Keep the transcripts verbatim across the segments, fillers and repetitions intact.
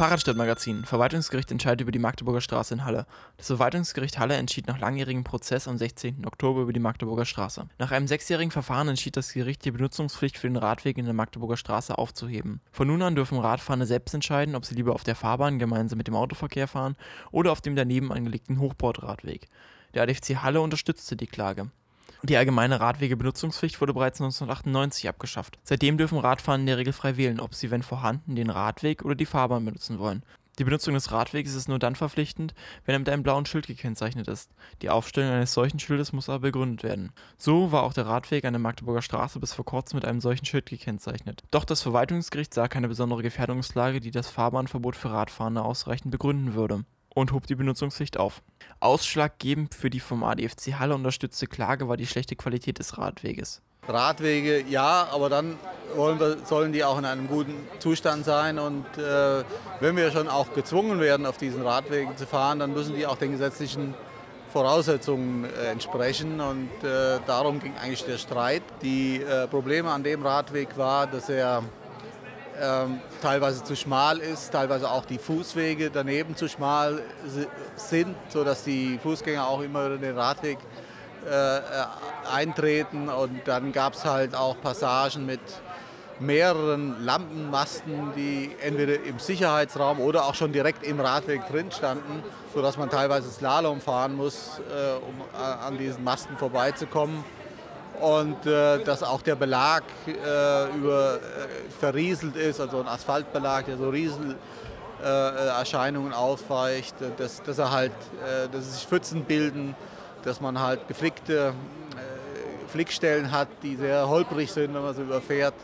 Fahrradstadtmagazin. Verwaltungsgericht entscheidet über die Magdeburger Straße in Halle. Das Verwaltungsgericht Halle entschied nach langjährigem Prozess am sechzehnten Oktober über die Magdeburger Straße. Nach einem sechsjährigen Verfahren entschied das Gericht, die Benutzungspflicht für den Radweg in der Magdeburger Straße aufzuheben. Von nun an dürfen Radfahrende selbst entscheiden, ob sie lieber auf der Fahrbahn gemeinsam mit dem Autoverkehr fahren oder auf dem daneben angelegten Hochbordradweg. Der A D F C Halle unterstützte die Klage. Die allgemeine Radwegebenutzungspflicht wurde bereits neunzehnhundertachtundneunzig abgeschafft. Seitdem dürfen Radfahrende regelfrei wählen, ob sie, wenn vorhanden, den Radweg oder die Fahrbahn benutzen wollen. Die Benutzung des Radweges ist nur dann verpflichtend, wenn er mit einem blauen Schild gekennzeichnet ist. Die Aufstellung eines solchen Schildes muss aber begründet werden. So war auch der Radweg an der Magdeburger Straße bis vor kurzem mit einem solchen Schild gekennzeichnet. Doch das Verwaltungsgericht sah keine besondere Gefährdungslage, die das Fahrbahnverbot für Radfahrende ausreichend begründen würde, und hob die Benutzungspflicht auf. Ausschlaggebend für die vom A D F C Halle unterstützte Klage war die schlechte Qualität des Radweges. Radwege ja, aber dann wollen wir, sollen die auch in einem guten Zustand sein. Und äh, wenn wir schon auch gezwungen werden, auf diesen Radwegen zu fahren, dann müssen die auch den gesetzlichen Voraussetzungen äh, entsprechen. Und äh, darum ging eigentlich der Streit. Die äh, Probleme an dem Radweg war, dass er teilweise zu schmal ist, teilweise auch die Fußwege daneben zu schmal sind, sodass die Fußgänger auch immer über den Radweg äh, eintreten. Und dann gab es halt auch Passagen mit mehreren Lampenmasten, die entweder im Sicherheitsraum oder auch schon direkt im Radweg drin standen, sodass man teilweise Slalom fahren muss, äh, um an diesen Masten vorbeizukommen. Und äh, dass auch der Belag äh, über, äh, verrieselt ist, also ein Asphaltbelag, der so Rieselerscheinungen äh, aufweicht, dass, dass, er halt, äh, dass sich Pfützen bilden, dass man halt geflickte äh, Flickstellen hat, die sehr holprig sind, wenn man sie überfährt.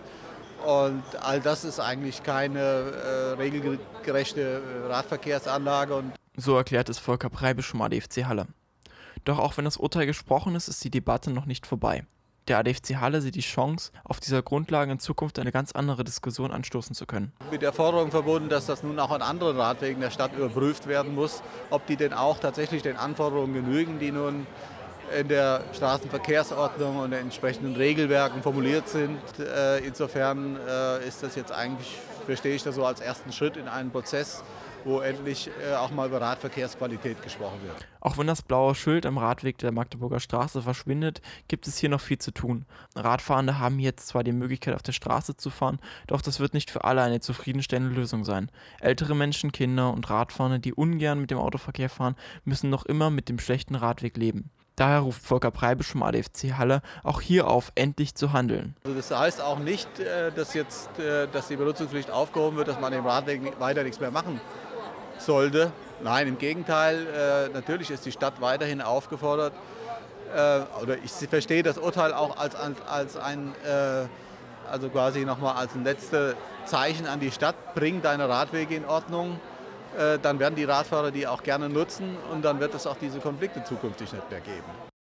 Und all das ist eigentlich keine äh, regelgerechte Radverkehrsanlage. Und so erklärt es Volker Preibisch vom A D F C Halle. Doch auch wenn das Urteil gesprochen ist, ist die Debatte noch nicht vorbei. Der A D F C Halle sieht die Chance, auf dieser Grundlage in Zukunft eine ganz andere Diskussion anstoßen zu können. Mit der Forderung verbunden, dass das nun auch an anderen Radwegen der Stadt überprüft werden muss, ob die denn auch tatsächlich den Anforderungen genügen, die nun in der Straßenverkehrsordnung und den entsprechenden Regelwerken formuliert sind. Insofern ist das jetzt eigentlich, verstehe ich das so als ersten Schritt in einen Prozess, wo endlich äh, auch mal über Radverkehrsqualität gesprochen wird. Auch wenn das blaue Schild am Radweg der Magdeburger Straße verschwindet, gibt es hier noch viel zu tun. Radfahrende haben jetzt zwar die Möglichkeit, auf der Straße zu fahren, doch das wird nicht für alle eine zufriedenstellende Lösung sein. Ältere Menschen, Kinder und Radfahrende, die ungern mit dem Autoverkehr fahren, müssen noch immer mit dem schlechten Radweg leben. Daher ruft Volker Preibisch vom A D F C Halle auch hier auf, endlich zu handeln. Also das heißt auch nicht, dass jetzt dass die Benutzungspflicht aufgehoben wird, dass man dem Radweg weiter nichts mehr machen sollte. Nein, im Gegenteil, äh, natürlich ist die Stadt weiterhin aufgefordert, äh, oder ich verstehe das Urteil auch als, als, als ein, äh, also quasi nochmal als ein letztes Zeichen an die Stadt, bring deine Radwege in Ordnung, äh, dann werden die Radfahrer die auch gerne nutzen und dann wird es auch diese Konflikte zukünftig nicht mehr geben.